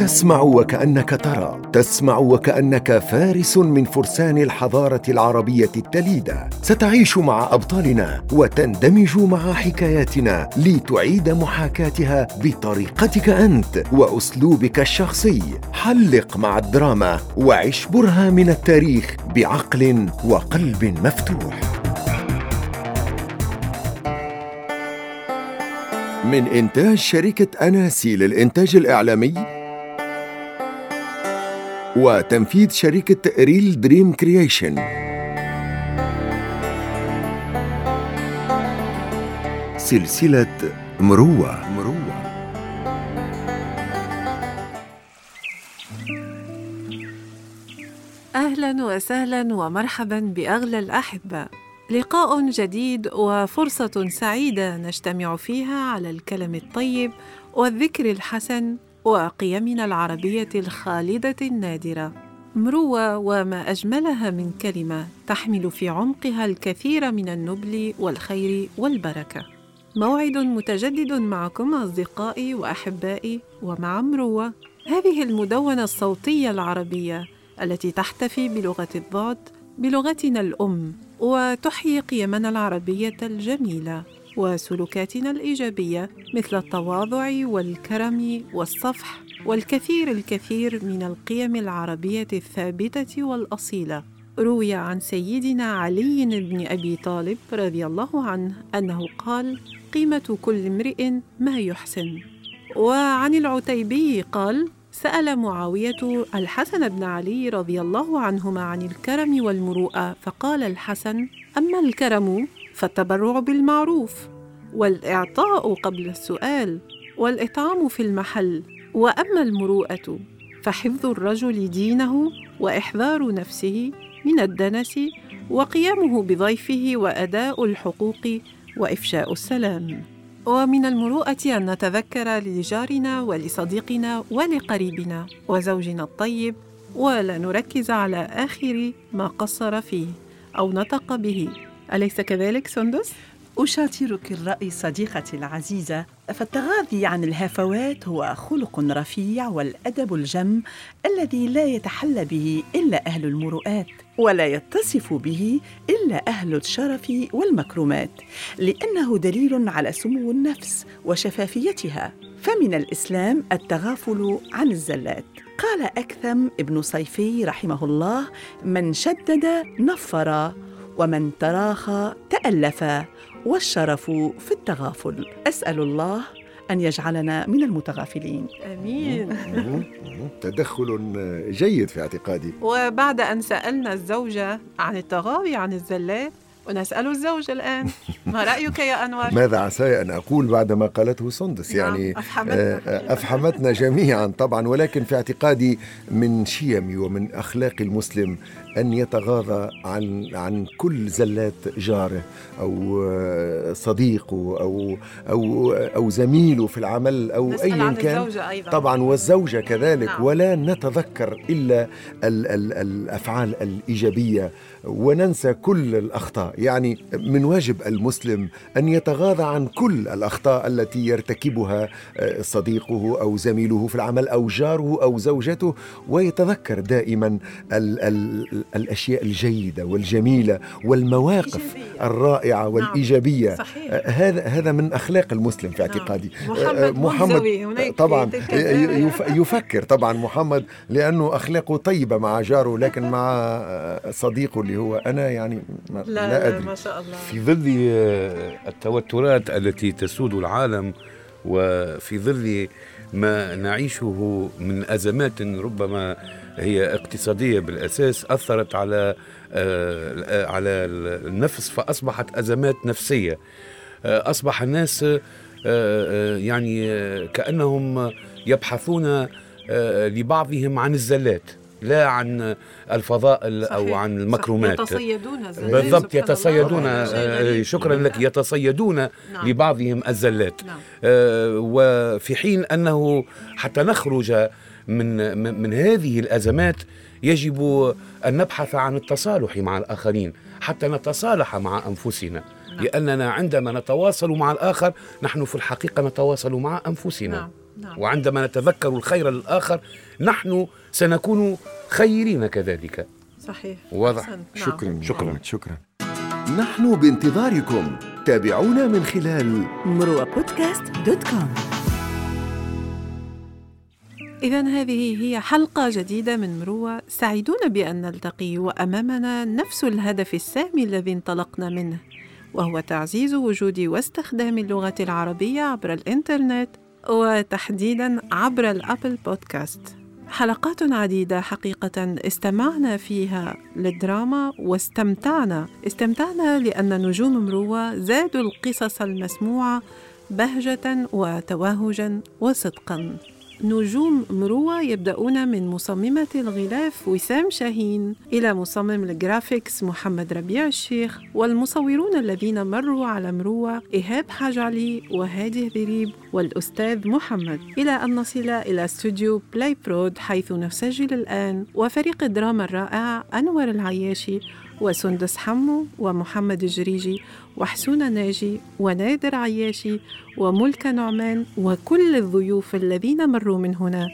تسمع وكأنك ترى، تسمع وكأنك فارس من فرسان الحضارة العربية التليدة. ستعيش مع أبطالنا وتندمج مع حكاياتنا لتعيد محاكاتها بطريقتك أنت وأسلوبك الشخصي. حلق مع الدراما وعش برهة من التاريخ بعقل وقلب مفتوح. من إنتاج شركة أناسي للإنتاج الإعلامي وتنفيذ شركة ريل دريم كرياتشن. سلسلة مروة. أهلاً وسهلاً ومرحباً بأغلى الأحبة، لقاء جديد وفرصة سعيدة نجتمع فيها على الكلام الطيب والذكر الحسن وقيمنا العربية الخالدة النادرة. مروة وما أجملها من كلمة تحمل في عمقها الكثير من النبل والخير والبركة. موعد متجدد معكم أصدقائي وأحبائي ومع مروة، هذه المدونة الصوتية العربية التي تحتفي بلغة الضاد بلغتنا الأم وتحيي قيمنا العربية الجميلة وسلوكاتنا الإيجابية مثل التواضع والكرم والصفح والكثير من القيم العربية الثابتة والأصيلة. روي عن سيدنا علي بن أبي طالب رضي الله عنه أنه قال: قيمة كل امرئ ما يحسن. وعن العتيبي قال: سأل معاوية الحسن بن علي رضي الله عنهما عن الكرم والمروءة، فقال الحسن: أما الكرم فالتبرع بالمعروف، والإعطاء قبل السؤال، والإطعام في المحل، وأما المروءة فحفظ الرجل دينه وإحذار نفسه من الدنس، وقيامه بضيفه، وأداء الحقوق، وإفشاء السلام. ومن المروءة أن نتذكر لجارنا ولصديقنا ولقريبنا وزوجنا الطيب، ولا نركز على آخر ما قصر فيه أو نطق به، أليس كذلك سندس؟ أشاطرك الرأي صديقتي العزيزة، فالتغاضي عن الهفوات هو خلق رفيع والأدب الجم الذي لا يتحلى به إلا أهل المروءات، ولا يتصف به إلا أهل الشرف والمكرمات، لأنه دليل على سمو النفس وشفافيتها. فمن الإسلام التغافل عن الزلات. قال أكثم ابن صيفي رحمه الله: من شدد نفر، ومن تراخى تألف، والشرف في التغافل. أسأل الله أن يجعلنا من المتغافلين، آمين. تدخل جيد في اعتقادي. وبعد أن سألنا الزوجة عن التغاضي عن الزلات، ونسأل الزوج الآن: ما رأيك يا أنور؟ ماذا عساي أن أقول بعد ما قالته سندس؟ يعني أفحمتنا جميعا طبعا، ولكن في اعتقادي من شيم ومن أخلاق المسلم أن يتغاضى عن كل زلات جاره أو صديقه أو زميله في العمل أو أي كان، طبعا والزوجة كذلك. نعم. ولا نتذكر إلا الأفعال الإيجابية وننسى كل الأخطاء. يعني من واجب المسلم أن يتغاضى عن كل الأخطاء التي يرتكبها صديقه أو زميله في العمل أو جاره أو زوجته، ويتذكر دائما الأشياء الجيدة والجميلة والمواقف الرائعة والإيجابية. هذا من أخلاق المسلم في اعتقادي. محمد طبعا يفكر طبعا محمد، لأنه أخلاقه طيبة مع جاره، لكن مع صديقه اللي هو أنا يعني لا أدري. ما شاء الله. في ظل التوترات التي تسود العالم، وفي ظل ما نعيشه من أزمات ربما هي اقتصادية بالأساس، أثرت على النفس، فأصبحت أزمات نفسية. أصبح الناس يعني كأنهم يبحثون لبعضهم عن الزلات، لا عن الفضائل أو عن المكرمات. يتصيدون الزلات. بالضبط، يتصيدون. شكرا لك. يتصيدون. نعم. لبعضهم الزلات. نعم. وفي حين أنه حتى نخرج من هذه الأزمات يجب أن نبحث عن التصالح مع الآخرين، حتى نتصالح مع أنفسنا. نعم. لأننا عندما نتواصل مع الآخر نحن في الحقيقة نتواصل مع أنفسنا. نعم. نعم. وعندما نتذكر الخير للآخر نحن سنكون خيرين كذلك. صحيح. واضح. نعم. شكرا. نحن بانتظاركم، تابعونا من خلال مروة بودكاست .com. إذن هذه هي حلقة جديدة من مروة، سعيدون بأن نلتقي وأمامنا نفس الهدف السامي الذي انطلقنا منه، وهو تعزيز وجود واستخدام اللغة العربية عبر الإنترنت، وتحديداً عبر الأبل بودكاست. حلقات عديدة حقيقة استمعنا فيها للدراما واستمتعنا، لأن نجوم مروة زادوا القصص المسموعة بهجة وتوهجا وصدقا. نجوم مروة يبدأون من مصممة الغلاف وسام شاهين إلى مصمم الجرافيكس محمد ربيع الشيخ، والمصورون الذين مروا على مروة إهاب حاجعلي وهادي غريب والأستاذ محمد، إلى أن نصل إلى استوديو بلاي برود حيث نسجل الآن، وفريق الدراما الرائع أنور العياشي وسندس حمو ومحمد الجريجي وحسون ناجي ونادر عياشي وملكة نعمان، وكل الضيوف الذين مروا من هنا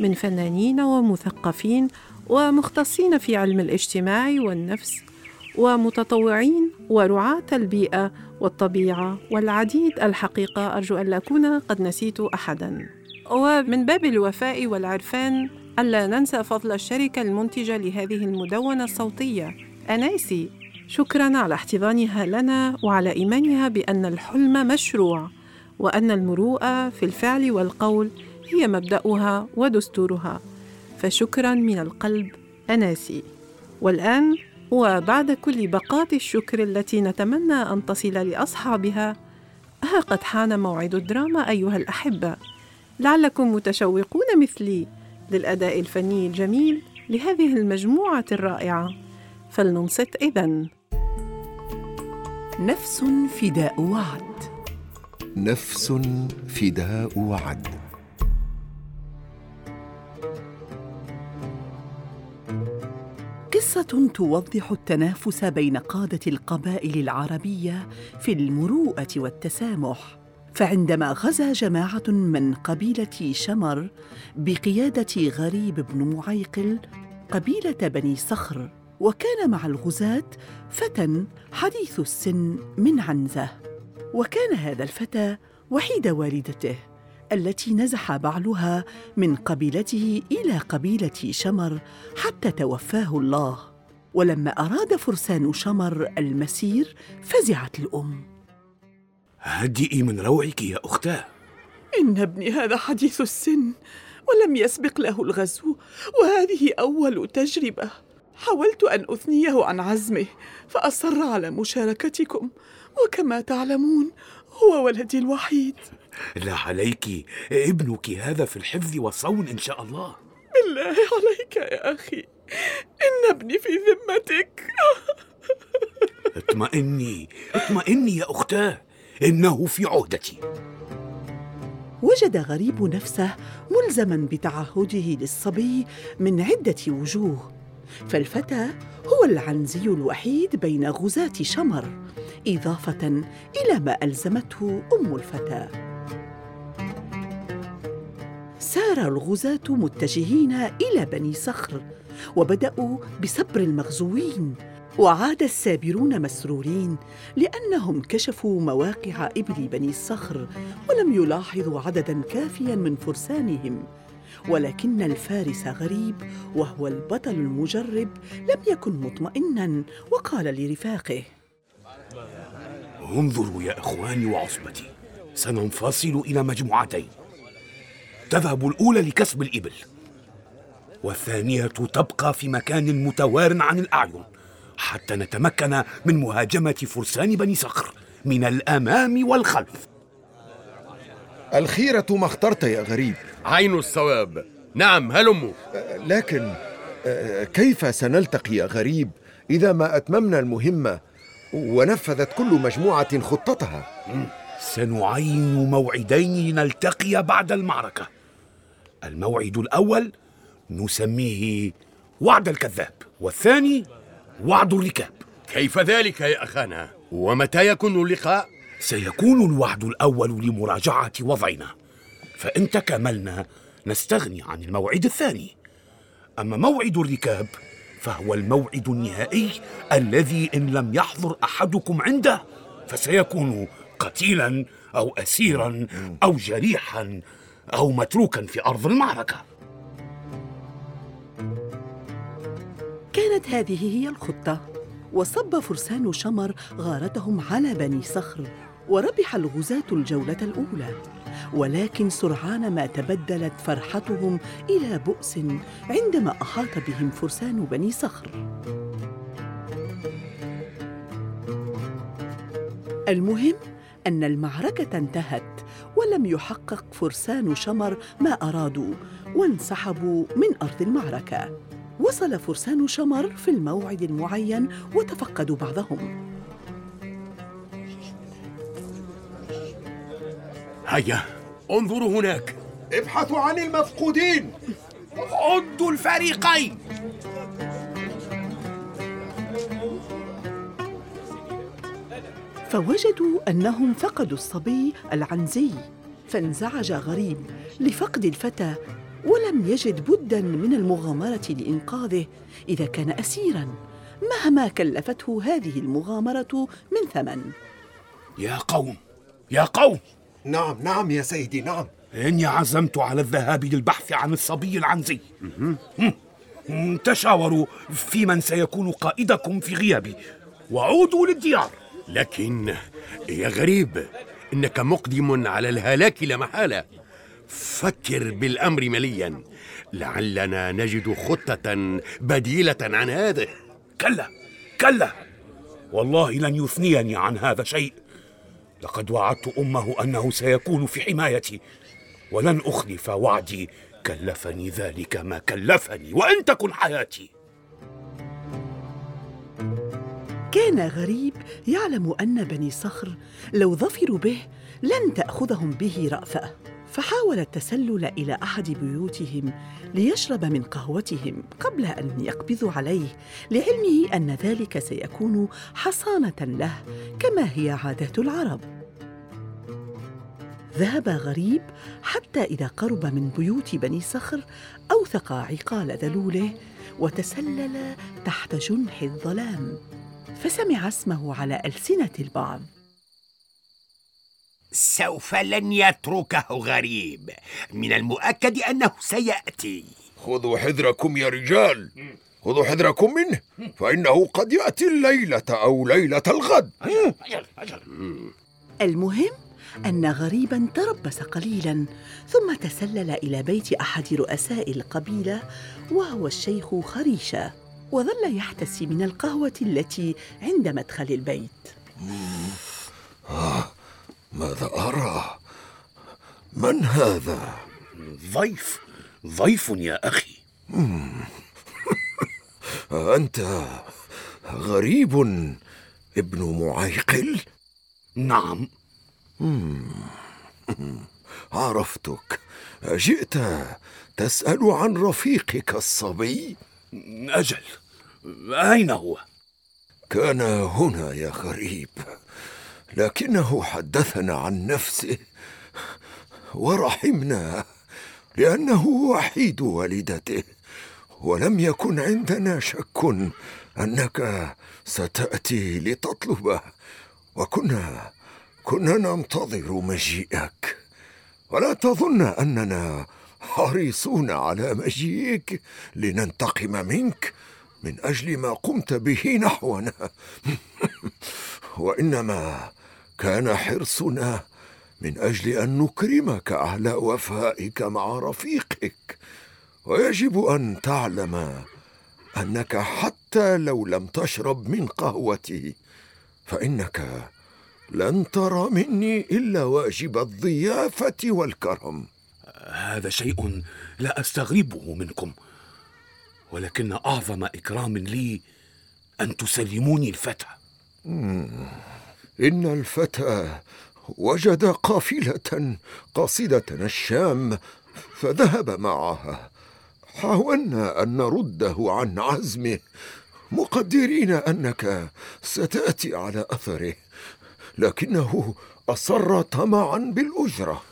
من فنانين ومثقفين ومختصين في علم الاجتماع والنفس ومتطوعين ورعاة البيئة والطبيعة والعديد. الحقيقة أرجو أن لا أكون قد نسيت أحداً. ومن باب الوفاء والعرفان ألا ننسى فضل الشركة المنتجة لهذه المدونة الصوتية أناسي، شكراً على احتضانها لنا وعلى إيمانها بأن الحلم مشروع، وأن المروءة في الفعل والقول هي مبدأها ودستورها، فشكراً من القلب أناسي. والآن وبعد كل باقات الشكر التي نتمنى أن تصل لأصحابها، ها قد حان موعد الدراما أيها الأحبة. لعلكم متشوقون مثلي للأداء الفني الجميل لهذه المجموعة الرائعة، فلننصت إذن. نفس فداء وعد. نفس فداء وعد. قصة توضح التنافس بين قادة القبائل العربية في المروءة والتسامح، فعندما غزا جماعة من قبيلة شمر بقيادة غريب بن معيقل قبيلة بني صخر، وكان مع الغزاة فتى حديث السن من عنزة، وكان هذا الفتى وحيد والدته التي نزح بعلها من قبيلته إلى قبيلة شمر حتى توفاه الله. ولما أراد فرسان شمر المسير فزعت الأم. هدئي من روعك يا أختاه، إن ابني هذا حديث السن ولم يسبق له الغزو، وهذه أول تجربة. حاولت أن أثنيه عن عزمه فأصر على مشاركتكم، وكما تعلمون هو ولدي الوحيد. لا عليك، ابنك هذا في الحفظ والصون إن شاء الله. بالله عليك يا أخي، إن ابني في ذمتك. اطمئني يا أختاه، إنه في عهدتي. وجد غريب نفسه ملزماً بتعهده للصبي من عدة وجوه، فالفتى هو العنزي الوحيد بين غزاة شمر، إضافة إلى ما ألزمته أم الفتى. سار الغزاة متجهين إلى بني صخر، وبدأوا بسبر المغزوين، وعاد السابرون مسرورين لأنهم كشفوا مواقع إبل بني صخر، ولم يلاحظوا عدداً كافياً من فرسانهم. ولكن الفارس غريب وهو البطل المجرب لم يكن مطمئناً، وقال لرفاقه: انظروا يا إخواني وعصبتي، سننفصل إلى مجموعتين، تذهب الأولى لكسب الإبل، والثانية تبقى في مكان متوار عن الأعين حتى نتمكن من مهاجمة فرسان بني صخر من الأمام والخلف. الخيرة ما اخترت يا غريب. عين الصواب. نعم هلموا. لكن كيف سنلتقي يا غريب إذا ما أتممنا المهمة ونفذت كل مجموعة خطتها؟ سنعين موعدين لنلتقي بعد المعركة. الموعد الأول نسميه وعد الكذاب، والثاني وعد الركاب. كيف ذلك يا أخانا؟ ومتى يكون اللقاء؟ سيكون الوعد الأول لمراجعة وضعنا، فإن تكاملنا نستغني عن الموعد الثاني. أما موعد الركاب فهو الموعد النهائي الذي إن لم يحضر أحدكم عنده فسيكون قتيلا أو أسيرا أو جريحا أو متروكا في أرض المعركة. كانت هذه هي الخطة، وصب فرسان شمر غارتهم على بني صخر، وربح الغزاة الجولة الأولى، ولكن سرعان ما تبدلت فرحتهم إلى بؤس عندما أحاط بهم فرسان بني صخر. المهم أن المعركة انتهت، ولم يحقق فرسان شمر ما أرادوا، وانسحبوا من أرض المعركة. وصل فرسان شمر في الموعد المعين وتفقدوا بعضهم. هيا انظروا هناك، ابحثوا عن المفقودين، عدوا الفريقين. فوجدوا أنهم فقدوا الصبي العنزي، فانزعج غريب لفقد الفتى، ولم يجد بداً من المغامرة لإنقاذه إذا كان أسيراً مهما كلفته هذه المغامرة من ثمن. يا قوم. نعم يا سيدي، نعم. إني عزمت على الذهاب للبحث عن الصبي العنزي. تشاوروا في من سيكون قائدكم في غيابي وعودوا للديار. لكن يا غريب، إنك مقدم على الهلاك لا محالة، فكر بالأمر مليا، لعلنا نجد خطة بديلة عن هذا. كلا والله لن يثنيني عن هذا شيء، لقد وعدت أمه أنه سيكون في حمايتي ولن أخلف وعدي، كلفني ذلك ما كلفني وإن تكن حياتي. كان غريب يعلم أن بني صخر لو ظفروا به لن تأخذهم به رأفة، فحاول التسلل إلى أحد بيوتهم ليشرب من قهوتهم قبل أن يقبضوا عليه، لعلمه أن ذلك سيكون حصانة له كما هي عادة العرب. ذهب غريب حتى إذا قرب من بيوت بني صخر أوثق عقال ذلوله وتسلل تحت جنح الظلام، فسمع اسمه على ألسنة البعض. سوف لن يتركه غريب، من المؤكد أنه سيأتي. خذوا حذركم يا رجال، خذوا حذركم منه، فإنه قد يأتي الليلة أو ليلة الغد. أجل. المهم أن غريباً تربص قليلاً ثم تسلل إلى بيت أحد رؤساء القبيلة وهو الشيخ خريشة، وظل يحتسي من القهوة التي عند مدخل البيت. ماذا أرى؟ من هذا؟ ضيف يا أخي. أنت غريب ابن معيقل؟ نعم. عرفتك، جئت تسأل عن رفيقك الصبي؟ أجل، أين هو؟ كان هنا يا غريب، لكنه حدثنا عن نفسه ورحمنا لأنه وحيد والدته، ولم يكن عندنا شك أنك ستأتي لتطلبه، وكنا ننتظر مجيئك، ولا تظن أننا حريصون على مجيئك لننتقم منك من أجل ما قمت به نحونا. وإنما كان حرصنا من أجل أن نكرمك على وفائك مع رفيقك، ويجب أن تعلم أنك حتى لو لم تشرب من قهوتي فإنك لن ترى مني إلا واجب الضيافة والكرم. هذا شيء لا أستغربه منكم، ولكن أعظم إكرام لي أن تسلموني الفتى. إن الفتى وجد قافلة قاصدة الشام فذهب معها، حاولنا أن نرده عن عزمه مقدرين أنك ستأتي على أثره، لكنه أصر طمعا بالأجرة.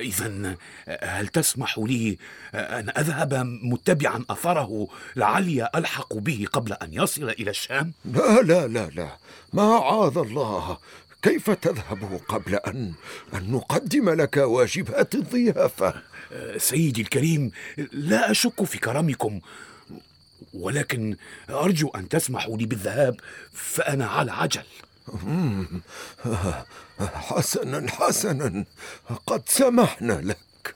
إذن هل تسمح لي أن أذهب متبعا أثره لعلي ألحق به قبل أن يصل إلى الشام؟ لا لا لا لا، معاذ الله، كيف تذهب قبل أن نقدم لك واجبات الضيافة؟ سيدي الكريم، لا أشك في كرمكم، ولكن أرجو أن تسمحوا لي بالذهاب فأنا على عجل. حسناً حسناً، قد سمحنا لك.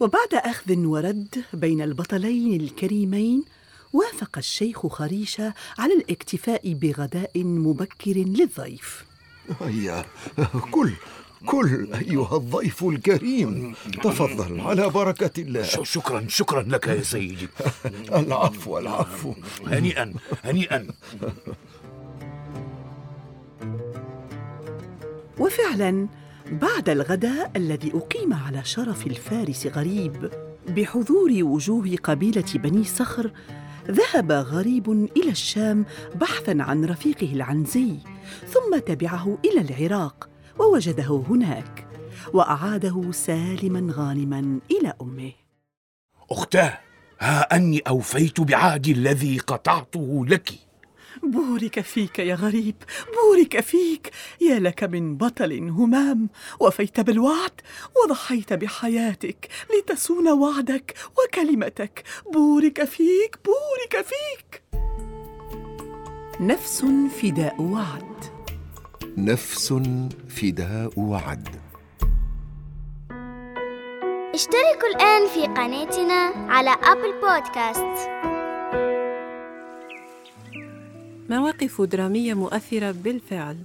وبعد أخذ ورد بين البطلين الكريمين، وافق الشيخ خريشة على الاكتفاء بغداء مبكر للضيف. هيا كل أيها الضيف الكريم، تفضل على بركة الله. شكرا لك يا سيدي. العفو. هنيئا. وفعلا بعد الغداء الذي أقيم على شرف الفارس غريب بحضور وجوه قبيلة بني صخر، ذهب غريب إلى الشام بحثاً عن رفيقه العنزي، ثم تبعه إلى العراق ووجده هناك وأعاده سالماً غانماً إلى أمه. أختاه، ها أني أوفيت بعهدي الذي قطعته لك. بورك فيك يا غريب، بورك فيك، يا لك من بطل همام، وفيت بالوعد وضحيت بحياتك لتسون وعدك وكلمتك، بورك فيك بورك فيك. نفس فداء وعد، نفس فداء وعد. اشتركوا الآن في قناتنا على أبل بودكاست. مواقف درامية مؤثرة بالفعل،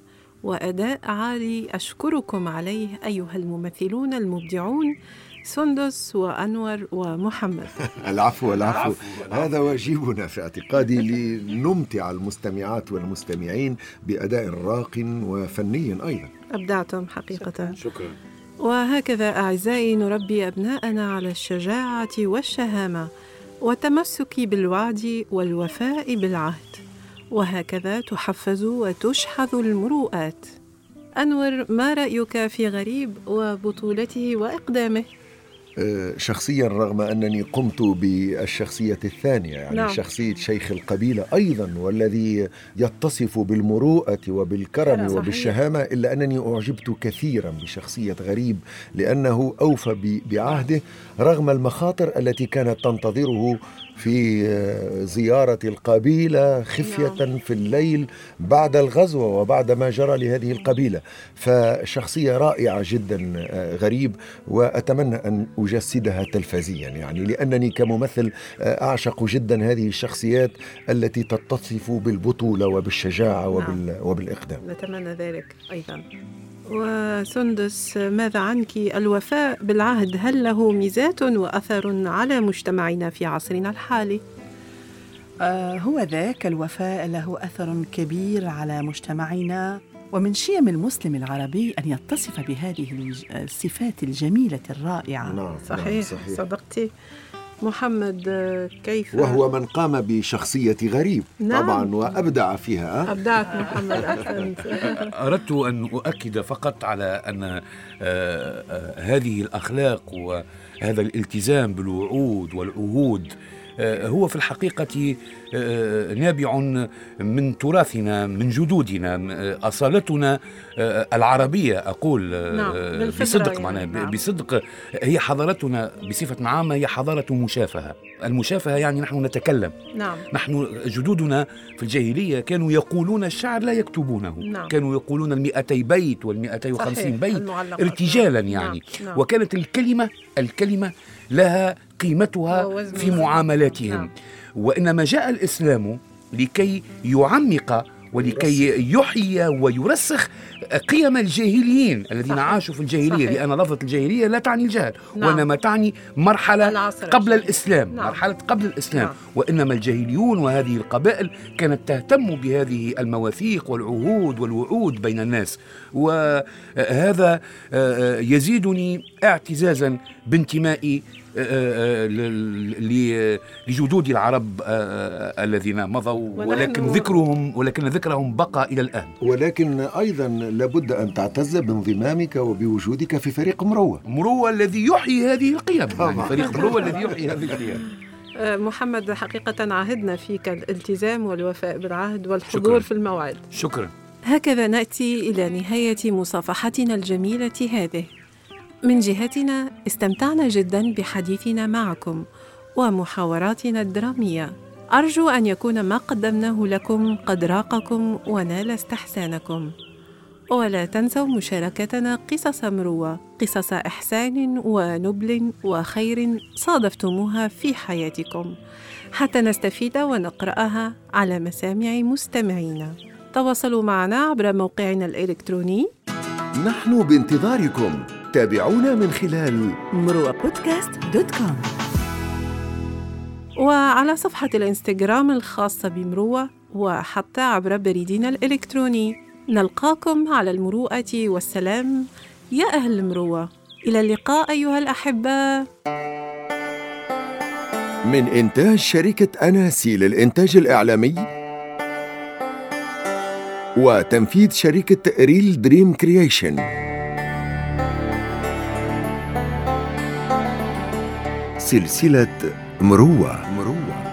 وأداء عالي، أشكركم عليه أيها الممثلون المبدعون سندس وأنور ومحمد. العفو. هذا واجبنا في اعتقادي لنمتع المستمعات والمستمعين بأداء راق وفني أيضا. أبدعتم حقيقة، شكرا. وهكذا أعزائي نربي أبناءنا على الشجاعة والشهامة والتمسك بالوعد والوفاء بالعهد، وهكذا تحفز وتشحذ المروءات. أنور، ما رأيك في غريب وبطولته وإقدامه؟ شخصياً رغم أنني قمت بالشخصية الثانية، يعني نعم، شخصية شيخ القبيلة أيضاً، والذي يتصف بالمروءة وبالكرم وبالشهامة، إلا أنني أعجبت كثيراً بشخصية غريب، لأنه أوفى بعهده رغم المخاطر التي كانت تنتظره في زيارة القبيلة خفية، نعم، في الليل بعد الغزوة وبعد ما جرى لهذه القبيلة. فشخصية رائعة جداً غريب، وأتمنى أن أجسدها تلفزياً، يعني لأنني كممثل أعشق جداً هذه الشخصيات التي تتصف بالبطولة وبالشجاعة وبالإقدام. نتمنى ذلك أيضاً. وسندس، ماذا عنك؟ الوفاء بالعهد هل له ميزات وأثر على مجتمعنا في عصرنا الحالي؟ هو ذاك، الوفاء له أثر كبير على مجتمعنا، ومن شيم المسلم العربي أن يتصف بهذه الصفات الجميلة الرائعة. نعم، صحيح. صدقتي محمد، كيف؟ وهو من قام بشخصية غريب، نعم، طبعاً، وأبدع فيها. أبدعت محمد، أحسنت. أردت أن أؤكد فقط على أن هذه الأخلاق وهذا الالتزام بالوعود والعهود هو في الحقيقة نابع من تراثنا، من جدودنا، أصالتنا العربية. أقول نعم، بصدق، يعني معناه نعم، بصدق، هي حضارتنا بصفة عامة هي حضارة مشافهة. المشافهة يعني نحن نتكلم، نعم، نحن جدودنا في الجاهلية كانوا يقولون الشعر لا يكتبونه، نعم، كانوا يقولون 200 بيت و250 بيت ارتجالا، يعني نعم. وكانت الكلمة لها قيمتها في معاملاتهم، نعم. وإنما جاء الإسلام لكي يعمق ولكي يحيي ويرسخ قيم الجاهليين الذين عاشوا في الجاهلية، لأن لفظة الجاهلية لا تعني الجهل، نعم، وإنما تعني مرحلة قبل الإسلام، نعم، مرحلة قبل الإسلام، نعم. وإنما الجاهليون وهذه القبائل كانت تهتم بهذه المواثيق والعهود والوعود بين الناس، وهذا يزيدني اعتزازا بانتمائي لجدود العرب الذين مضوا، ولكن ذكرهم بقى إلى الآن. ولكن أيضا لابد أن تعتز بانضمامك وبوجودك في فريق مروة الذي يحيي هذه القيم. فريق مروة الذي يحيي هذه القيم. محمد، حقيقة عهدنا فيك الالتزام والوفاء بالعهد والحضور في الموعد. شكرا. هكذا نأتي إلى نهاية مصافحتنا الجميلة هذه. من جهتنا استمتعنا جدا بحديثنا معكم ومحاوراتنا الدرامية. أرجو أن يكون ما قدمناه لكم قد راقكم ونال استحسانكم، ولا تنسوا مشاركتنا قصص مروة، قصص إحسان ونبل وخير صادفتموها في حياتكم حتى نستفيد ونقرأها على مسامع مستمعينا. تواصلوا معنا عبر موقعنا الإلكتروني. نحن بانتظاركم، تابعونا من خلال مروةبودكاست.com وعلى صفحة الإنستغرام الخاصة بمروة، وحتى عبر بريدنا الإلكتروني. نلقاكم على المروءة والسلام يا أهل المروة. إلى اللقاء أيها الأحباء. من إنتاج شركة أناسي للإنتاج الإعلامي وتنفيذ شركة ريل دريم كرياتشن. سلسلة مروة.